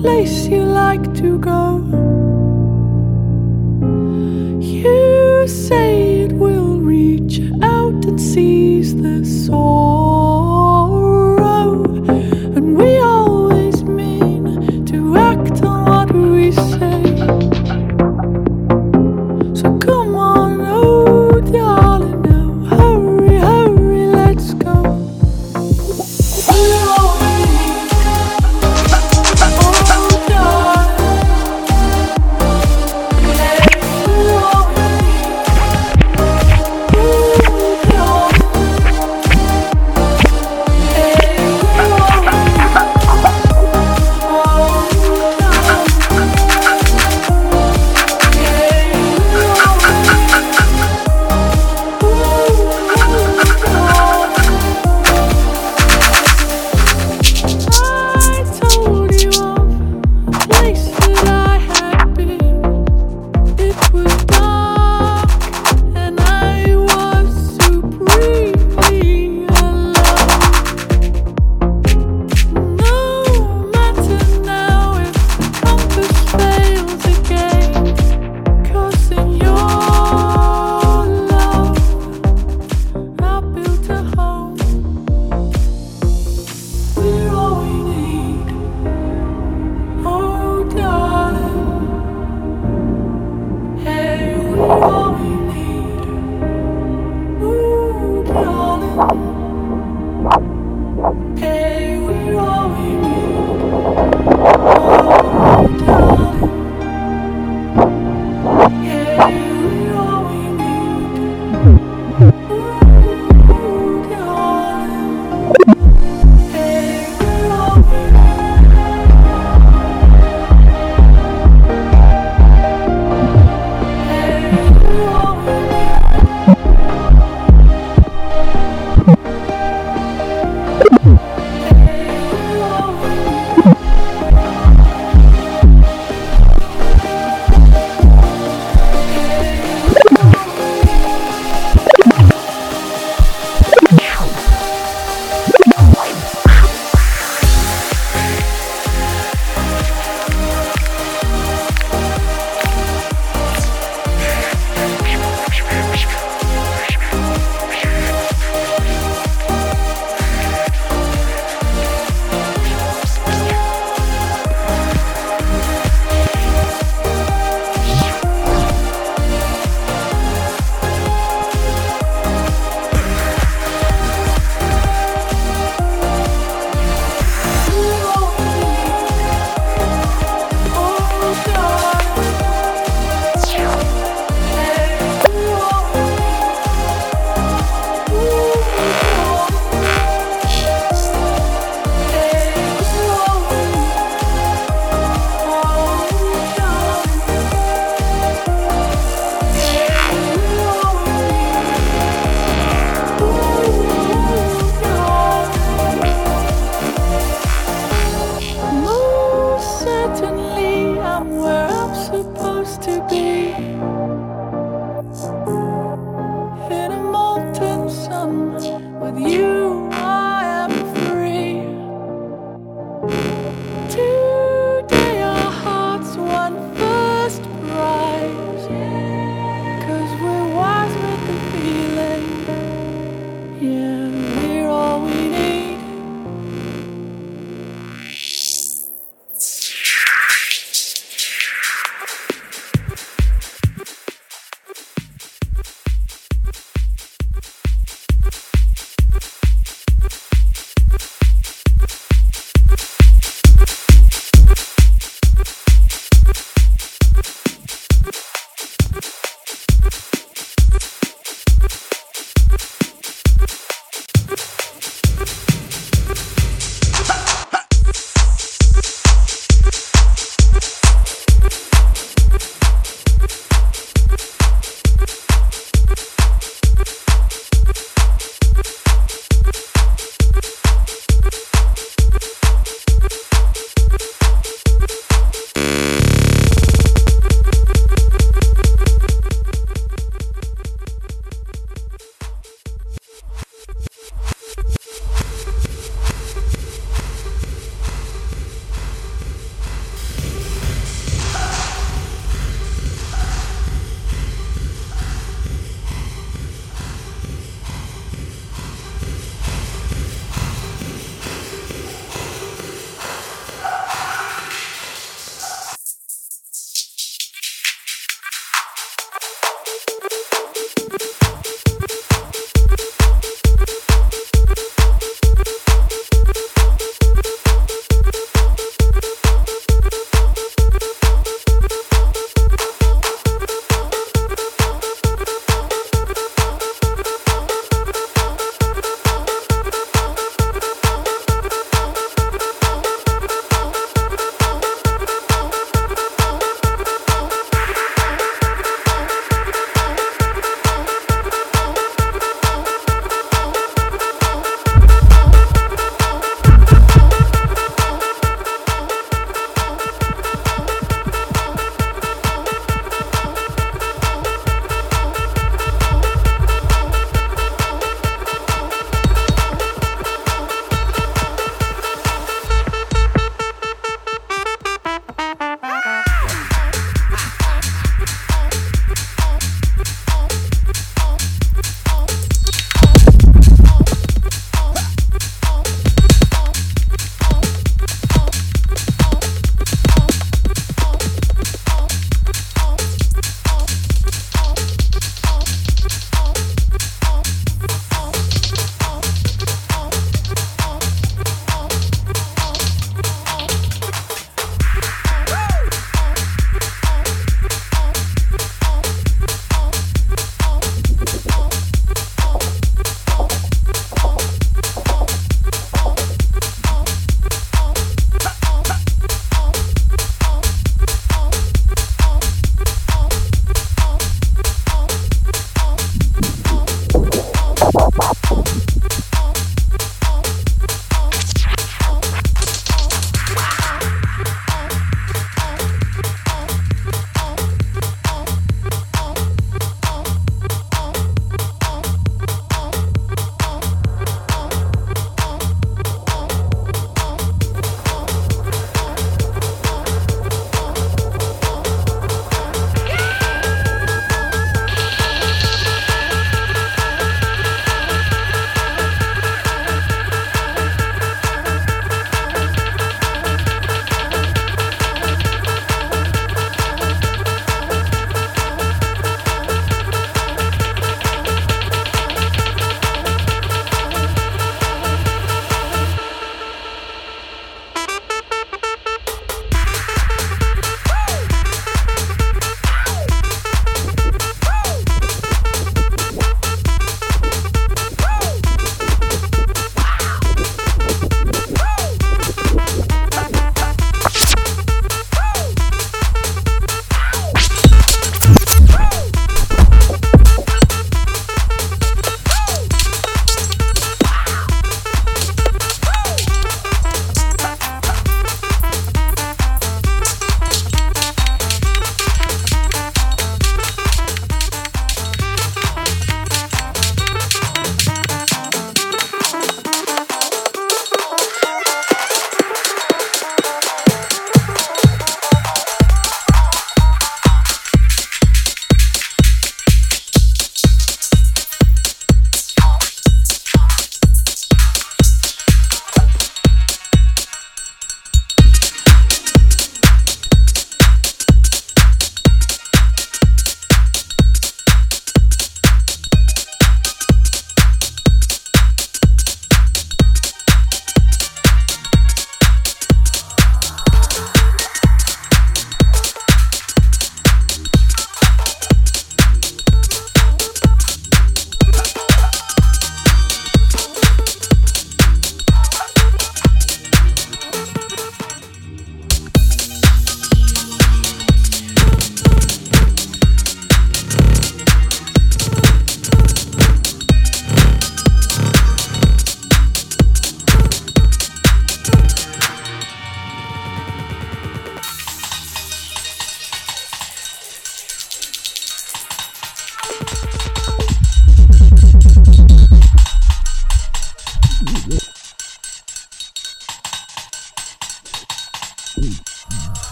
Place you like to go. You say it will reach out and seize the sorrow, and we always mean to act on what we say. So come on, oh darling, now hurry, hurry, let's go.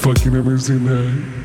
fucking ever seen that?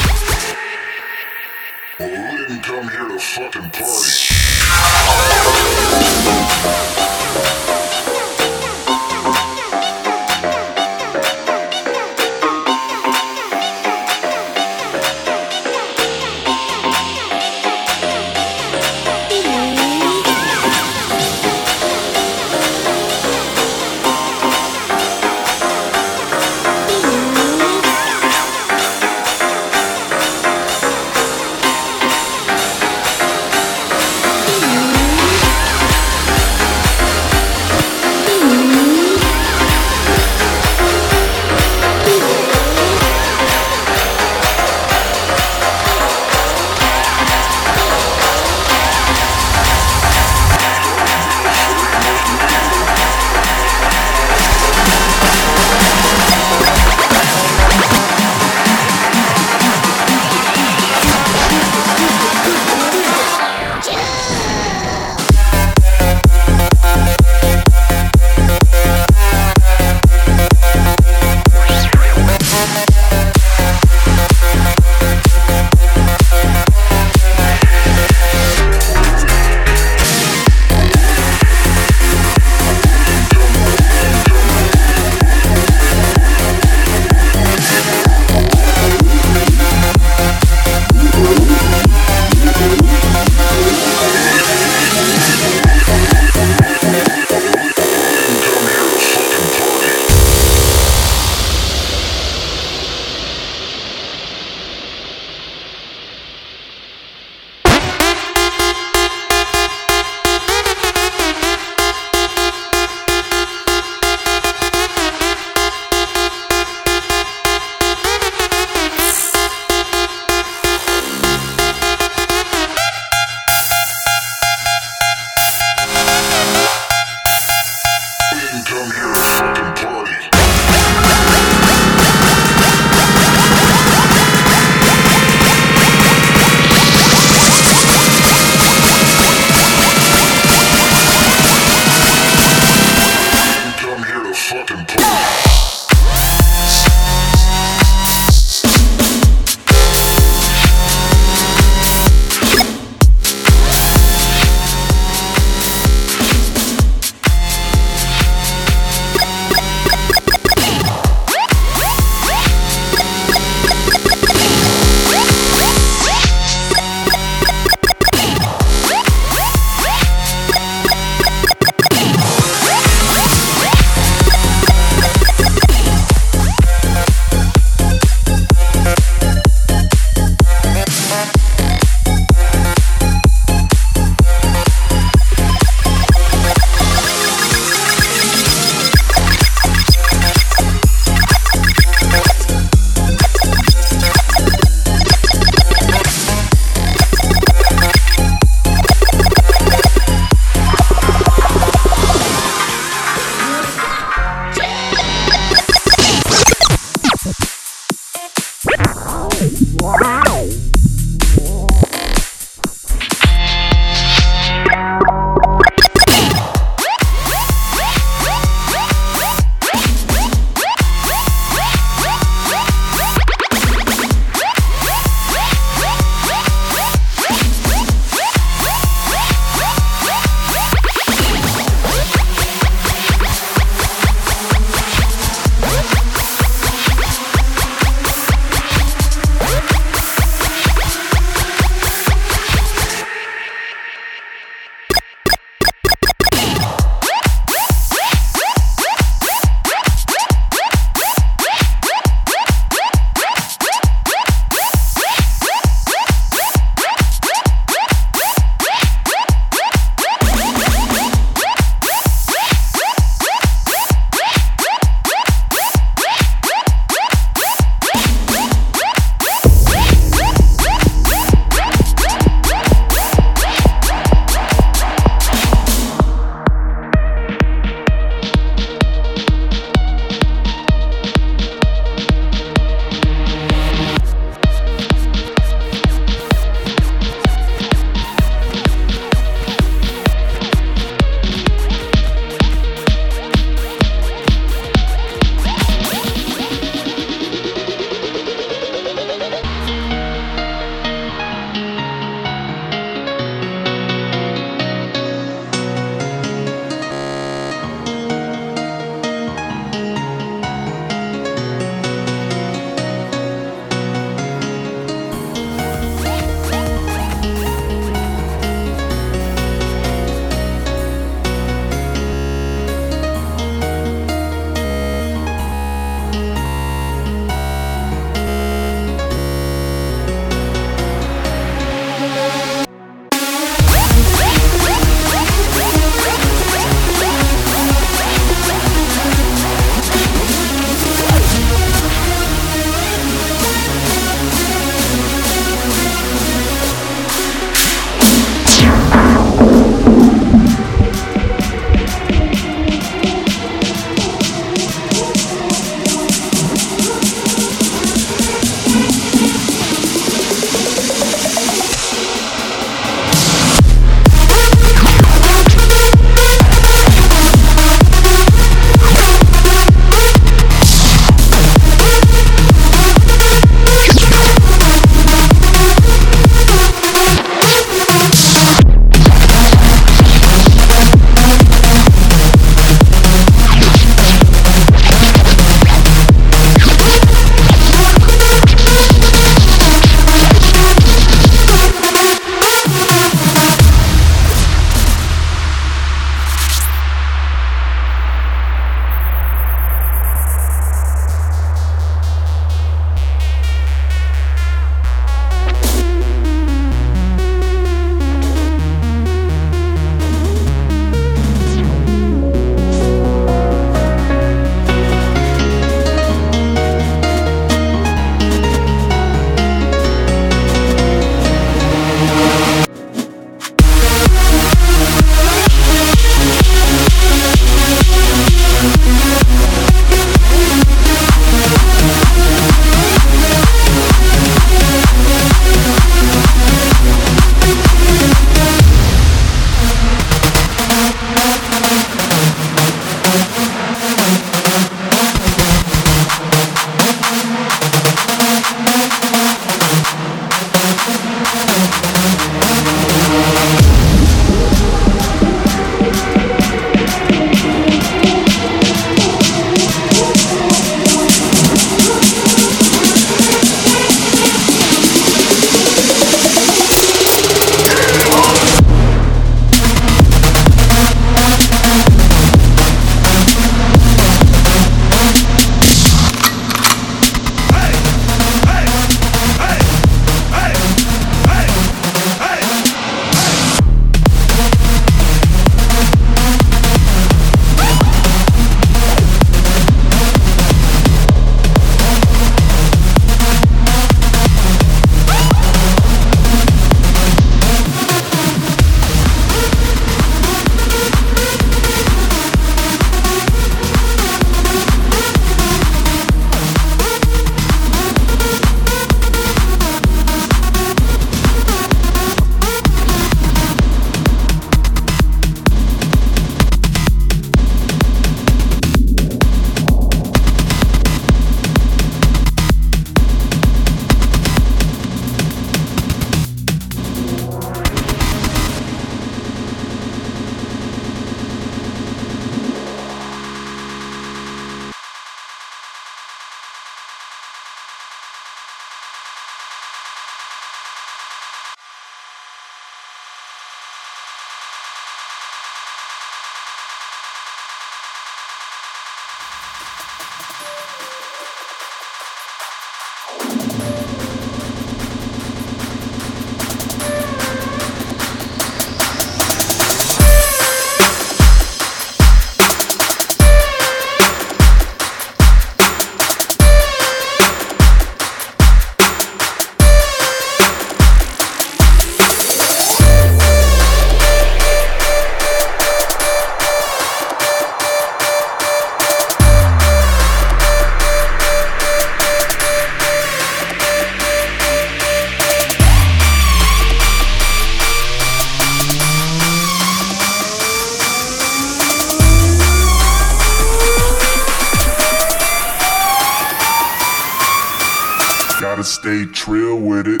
Gotta stay trill with it.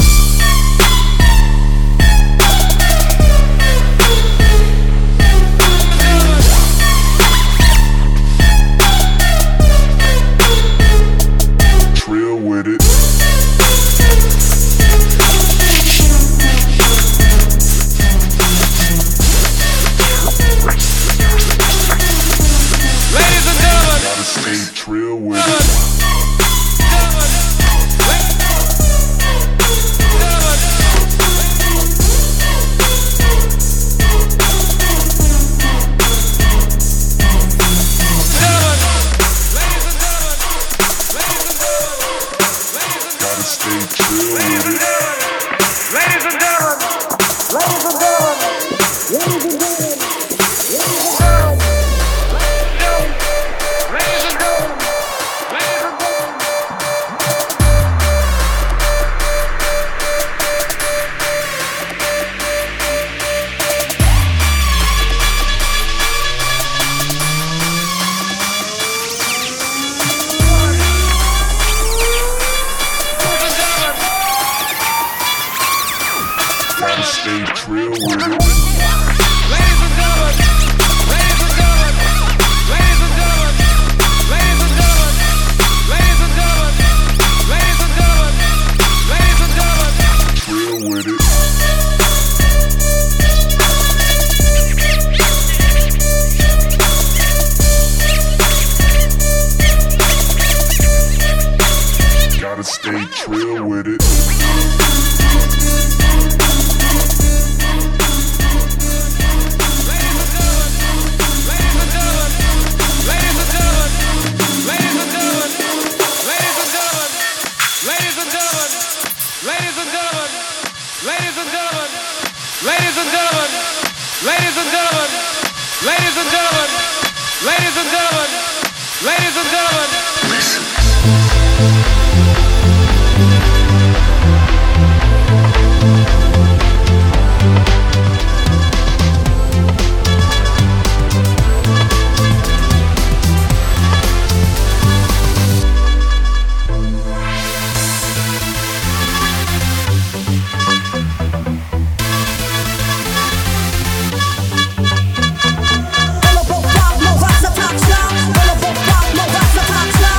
Trill with it. Ladies and gentlemen, gotta stay trill with it. Stay trill with it. Ladies and gentlemen, trill with it. Gotta stay trill with it. Ladies and gentlemen, listen. Stop.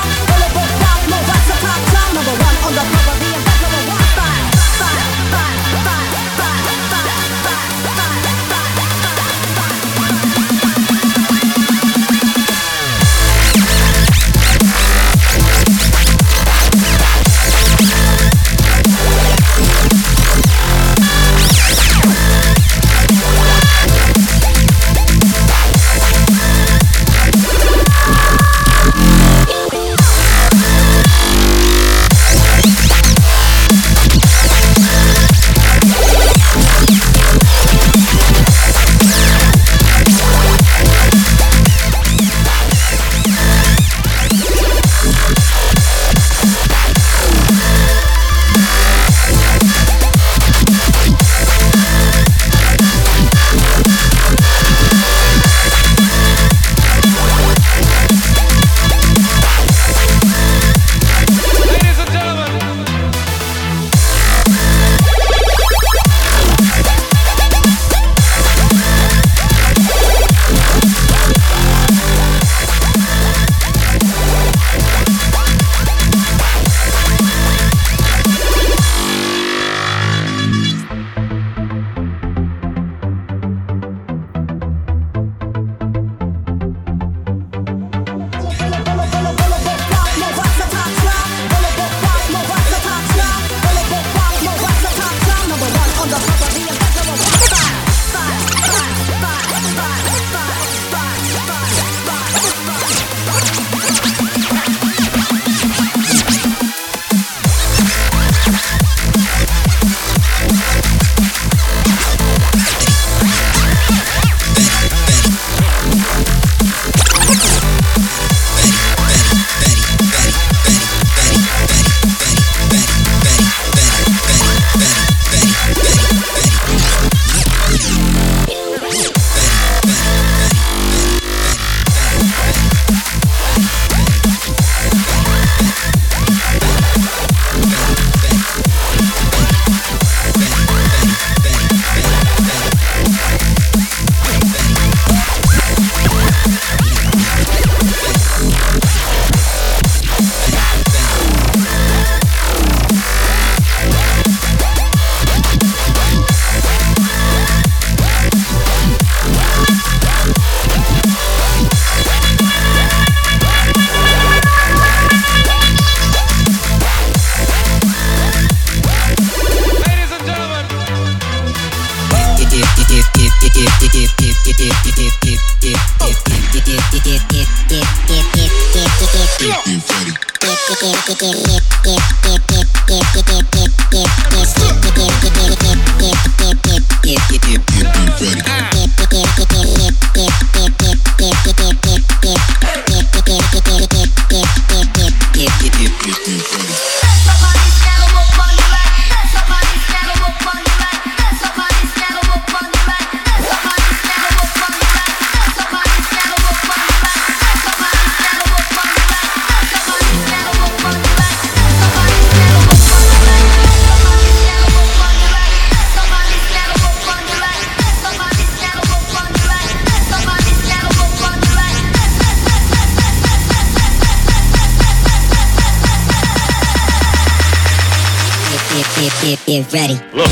Get ready. Look,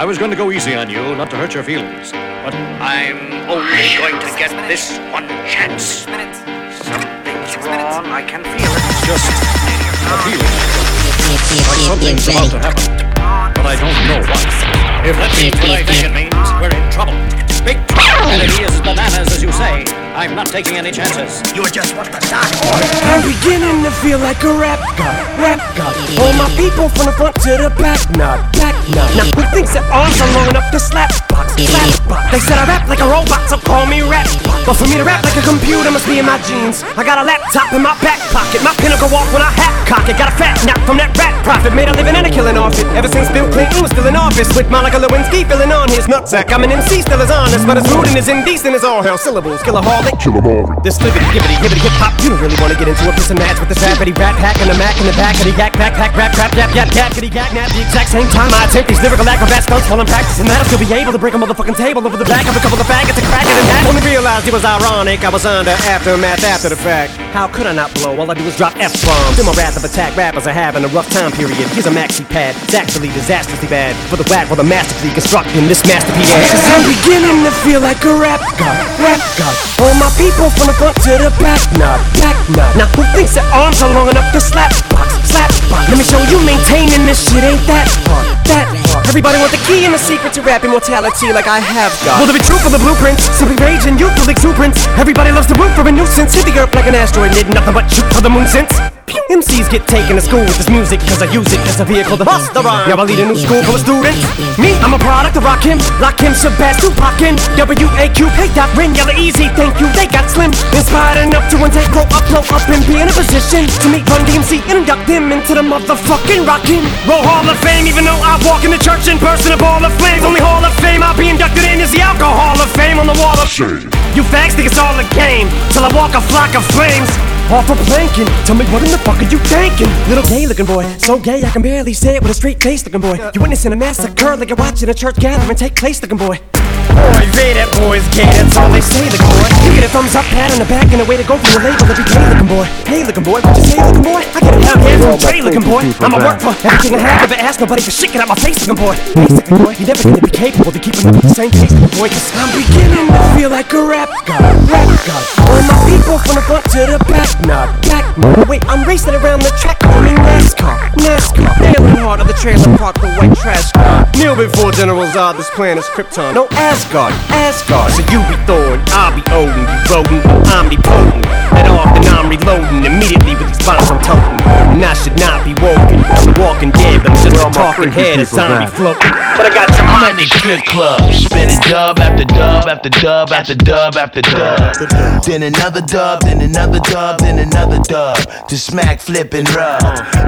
I was going to go easy on you, not to hurt your feelings, but I'm only going to get this one chance. Something's wrong, I can feel it. Just a feeling. Something's about to happen, but I don't know what. If that means what I think it means, we're in trouble. Big trouble. And if he is bananas, as you say, I'm not taking any chances. You're just what the dark order. I'm beginning to feel like a rap god, rap god. All my people from the front to the back, nah, back, nah. Now who thinks that arms are long enough to slap box, slap box? They said I rap like a robot, so call me rap. But for me to rap like a computer must be in my jeans. I got a laptop in my back pocket, my pinnacle walk when I hat cock it. Got a fat knock from that rap profit, made a living and a killing off it. Ever since Bill Clinton was still in office, with Monica Lewinsky filling on his nutsack. I'm an MC still as honest, but as rude and as indecent as all hell syllables. Killaholic. Kill 'em all. This libbity hip hop, you don't really want to get into a piss and match with the savity rat hack and the mac in the back of the yak back hack rap rap yap yap yakity yak nap. The exact same time I take these lyrical acrobat stunts while I'm practicing that, I'll still be able to break a motherfucking table over the back of a couple of faggots and crack it and that. Only realized it was ironic, I was under aftermath after the fact. How could I not blow? All I do is drop F bombs. Then my wrath of attack rappers are having a rough time period. Here's a maxi pad, it's actually disastrously bad for the whack while the masterfully constructing this masterpiece. Cause I'm beginning to feel like a rap god, rap god. All my people from the front to the back, nah, back, nah. Now who thinks that arms are long enough to slap box, slap box? Let me show you maintaining this shit ain't that hard, that hard. Everybody want the key and the secret to rap immortality like I have got. Will there be truth for the blueprints? Simply rage and youthful exuberance. Everybody loves to root for a nuisance. Hit the earth like an asteroid, did nothing but shoot for the moon since. MCs get taken to school with this music, cause I use it as a vehicle to bust the rhyme. Now I lead a new school full of students. Me, I'm a product of Rakim, Lakim, Shabazz, Tupakin, W.A.Q, hey Doc Rin, y'all are easy, thank you, they got slim. Inspired enough to one day blow up and be in a position to meet Run DMC and induct them into the motherfucking Rockin' Roll Hall of Fame. Even though I walk in the church in person, a ball of flames. Only Hall of Fame I'll be inducted in is the Alcohol of Fame on the wall of shame. You fags think it's all a game, till I walk a flock of flames. Off a plankin', tell me what in the fuck are you thinking? Little gay looking boy, so gay I can barely say it with a straight face looking boy. You witnessing a massacre like you're watching a church gathering take place looking boy. Boy, say that boy's gay, that's all they say looking boy. You get a thumbs up, pat on the back, and a way to go for the label every day looking boy. Hey looking boy, what you say looking boy? I get it out here from Trey looking boy. I'ma work for everything I have, never ask nobody for shit out my face looking boy. Hey looking boy, you never gonna be capable to keep the same face looking boy. Cause I'm beginning to feel like a rap god, rap god. All my people from the front to the back. Nah, back, nah. Wait, I'm racing around the track, calling NASCAR. Nailing hard on the trailer park, the white trash car. Kneel before General Zod, this plan is Krypton. No, Asgard. So you be Thor, I'll be Odin, you rodent, omnipotent. Let off, then I'm reloading immediately with these bombs I'm toting. And I should not be woken. I'm walking dead, but I'm just a talking head, a zombie floating. But I got some money, good club. Spinning dub after dub after dub after dub after dub. Then another dub, then another dub. In another dub to smack, flip, and rub.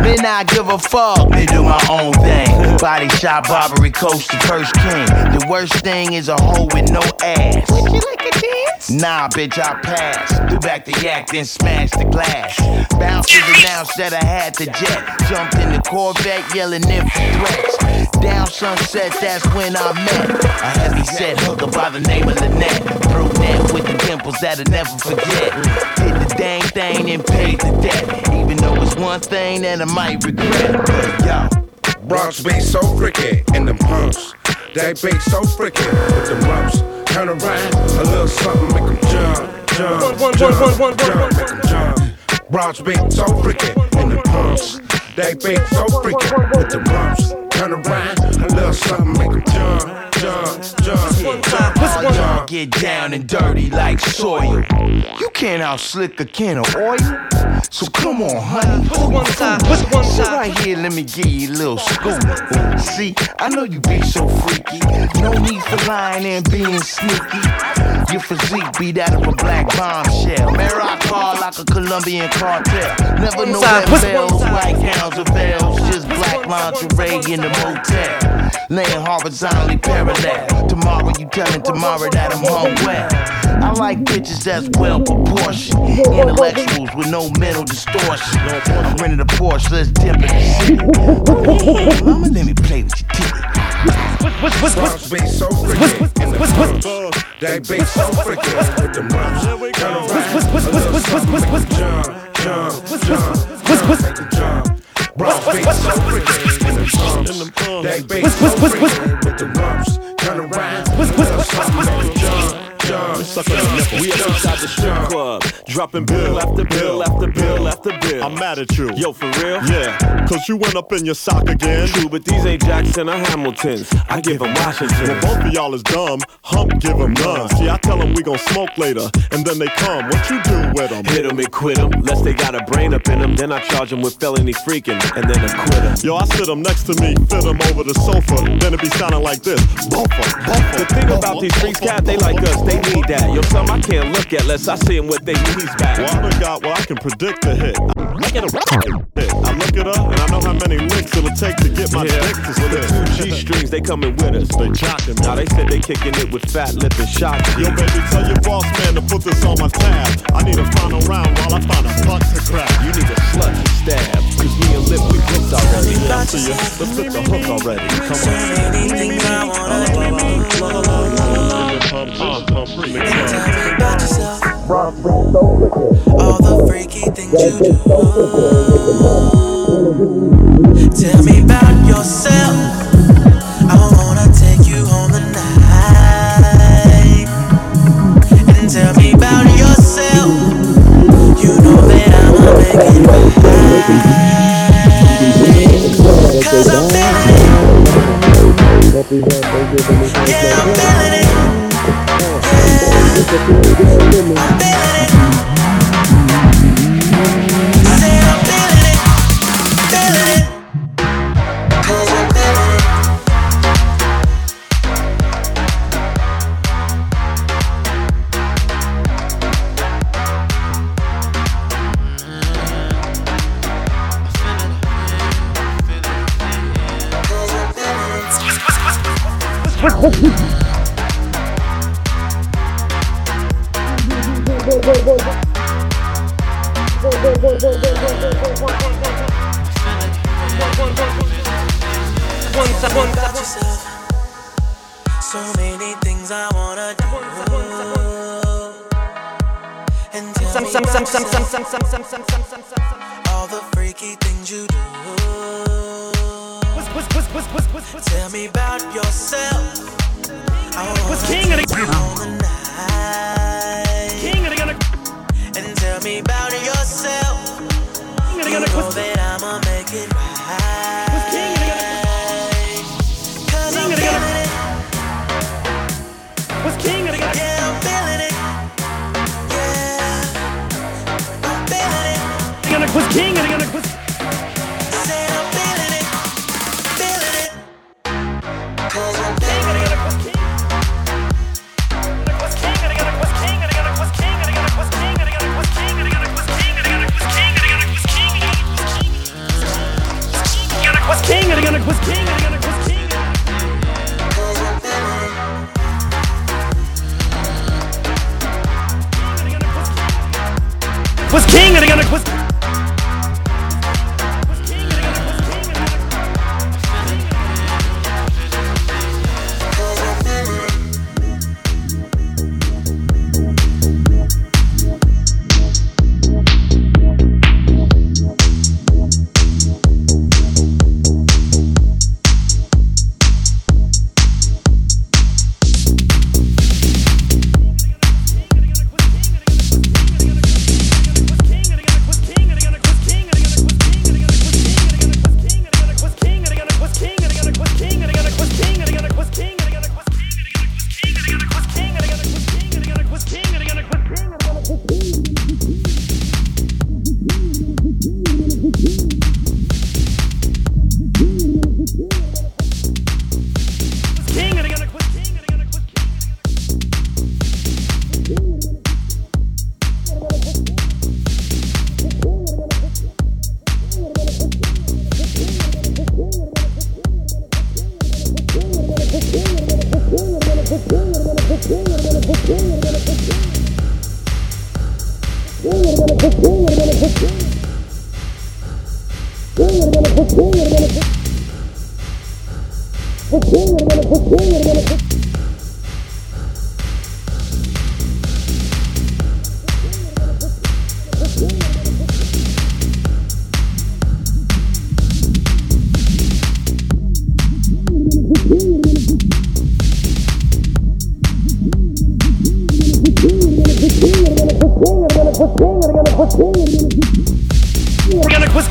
Then I give a fuck, I do my own thing. Body shop, Barbary Coast, the first king. The worst thing is a hoe with no ass. Would you like a dance? Nah, bitch, I pass. Do back the yak, then smash the glass. Bounce to the mouse, said I had to jet. Jumped in the Corvette, yelling in for threats. Down sunset, that's when I met a heavy set hooker by the name of Lynette. Brunette with the dimples that I never forget. Did the dang thing and paid the debt, even though it's one thing that I might regret. But yo, Bronx be so freaky, and the punks, they be so freaky with the ropes. Turn around, a little something make them jump, make them jump. Bronx be so freaky, and the punks, they be so freaky with the ropes. Turn around, a little something make them jump. Get down and dirty like soil. You can't out-slick a can of oil. So come on, honey. Sit right here, let me give you a little scoop. See, I know you be so freaky. No need for lying and being sneaky. Your physique be that of a black bombshell. Mary, I call like a Colombian cartel. Never know that bells, white gowns or bells. Just black lingerie in the motel. Laying horizontally parallel. Tomorrow you telling tomorrow that I'm hung well. I like bitches that's well proportioned. Intellectuals with no mental distortion. I rented a Porsche, let's dip in the city. Oh, mama, let me play with your titty. Bronx be so freaky, and the punks, they be so freaky with the bumps. Turn around, jump, jump, jump, jump, jump. Bronx be so freaky, and the We outside the strip club, dropping bill after bill after bill after bill. I'm mad at you. Yo, for real? Yeah. Cause you went up in your sock again. True, but these ain't Jackson or Hamiltons. I give them Washington. Well, both of y'all is dumb. Hump, give them none. See, I tell them we gon' smoke later, and then they come. What you do with them? Hit them and quit them, lest they got a brain up in them. Then I charge them with felony freaking, and then I quit them. Yo, I sit them next to me, fit them over the sofa. Then it be sounding like this. The thing about these freaks, cat, they like us. They need that. Yo, some I can't look at less I see them with their knees back. Well, I done got what I can predict the hit. I look it up and I know how many licks it'll take to get my dick to spit. The two G strings, they coming with us. They jocking. Now they said they kicking it with fat lip and shock. Yo, baby, tell your boss man to put this on my tab. I need a final round while I find a fuck to crack. You need a slut to stab. Cause me and Lip, we booked already. Let's hit the hook already. Come on. All the freaky things you do. Tell me about yourself. I wanna take you home tonight. And tell me about yourself. You know that I'ma make it right. Cause I'm feeling it. Yeah, I'm feeling it. I'm feeling it. I say I'm feeling it. Cause I'm feeling it. Cause I'm feeling it. So many things I wanna do. And tell me all the freaky things you do. Tell me about yourself. And tell me about yourself. You know that I'ma make it right. I was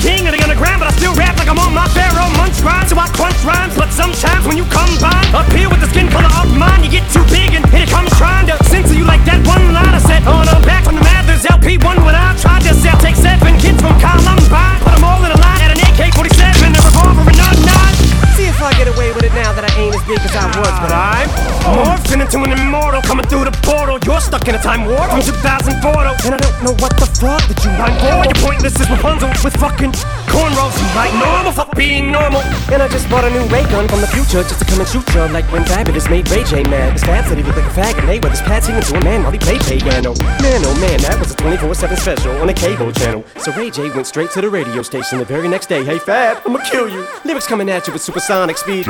king, but I still rap like I'm on my Pharaoh Munch grind. So I crunch rhymes, but sometimes when you come by up here with the skin color of mine, you get too big and here it comes trying to censor you like that one line I said on a back from the Mathers LP1 when I tried to sell. Take 7 kids from Columbine, put them all in a line at an AK-47, a revolver and a nine. See if I get away with it now that I ain't as big as I was, but I'm morphing into an immortal coming through the portal. You're stuck in a time warp from 2004, and I don't know what the fuck that you mind for. Your pointless is Rapunzel with fucking cornrows. You like normal, fuck being normal. And I just bought a new ray gun from the future just to come and shoot you, like when Fabulous made Ray J mad. This fab said he looked like a faggot, they were this patsing into a man while he played piano. Man, oh man, that was a 24/7 special on a cable channel. So Ray J went straight to the radio station the very next day. Hey Fab, I'ma kill you. Lyrics coming at you with supersonic speed.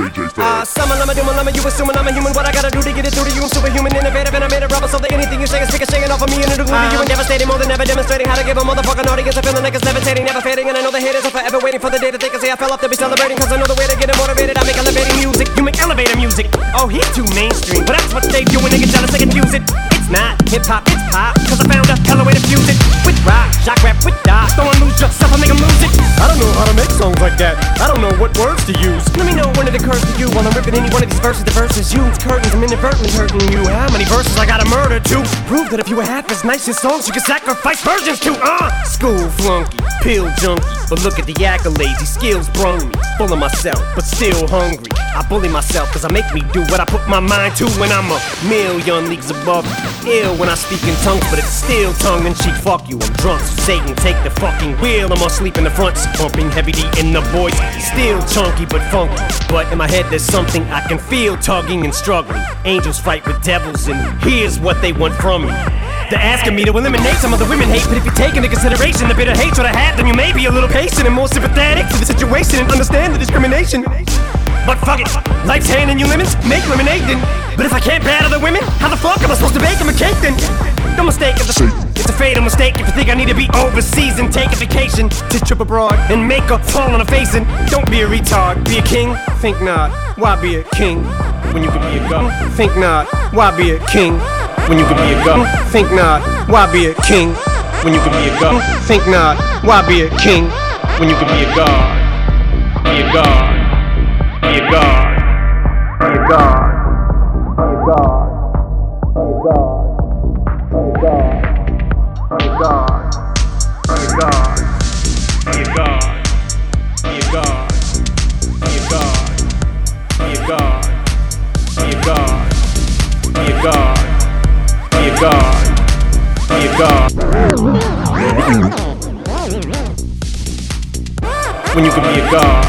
Summer, lama, doom, lama, you assuming I'm a human. What I gotta do to get it through to you? I'm superhuman, innovative, and I made a rubber so that anything you say is shaking off of me and it'll glue you and devastating. More than ever demonstrating how to give a motherfucking audience a feeling like it's levitating, never fading. And I know the haters are forever waiting for the day that they can say I fell off, they'll be celebrating. Cause I know the way to get it motivated. I make elevating music, you make elevator music. Oh, he's too mainstream, but that's what they do when they get jealous, they confuse it. It's not hip-hop, it's pop, cause I found a hella way to fuse it. With rock, shock rap, with doc, don't lose yourself, I'll make them lose it. I don't know how to make songs like that, I don't know what words to use. Let me know when it occurs to you while I'm ripping any one of these verses. The verses use curtains, I'm inadvertently hurting you. How many verses I gotta murder to prove that if you were half as nice as songs you could sacrifice versions to? School flunky, pill junkie, but look at the accolades these skills brung me. Full of myself, but still hungry. I bully myself cause I make me do what I put my mind to. When I'm a million leagues above ill when I speak in tongues, but it's still tongue in cheek. Fuck you, I'm drunk, so Satan take the fucking wheel. I'm all sleep in the front, pumping heavy D in the voice. Still chunky but funky, but in my head there's something I can feel tugging and struggling. Angels fight with devils and here's what they want from me. They're asking me to eliminate some of the women hate, but if you take into consideration the bitter hatred I have, then you may be a little patient and more sympathetic to the situation and understand the discrimination. But fuck it, life's handing you lemons, make lemonade then. But if I can't battle the women, how the fuck am I supposed to bake them a cake then? No mistake, it's a fatal mistake if you think I need to be overseas and take a vacation to trip abroad and make a fall on a face. And don't be a retard, be a king, think not. Why be a king when you could be a god? Think not. Why be a king when you could be a god? Think not. Why be a king when you could be a god? Think not. Why be a king when you could be a god? Be a god. Be a god. Be a god. Be a god. Be a god. Be a god. Be a god. Be a god. Be a god. Be a god. Be a god. Be a god. Be a god. Be a god. Be a god. Be a god. When you can be a god.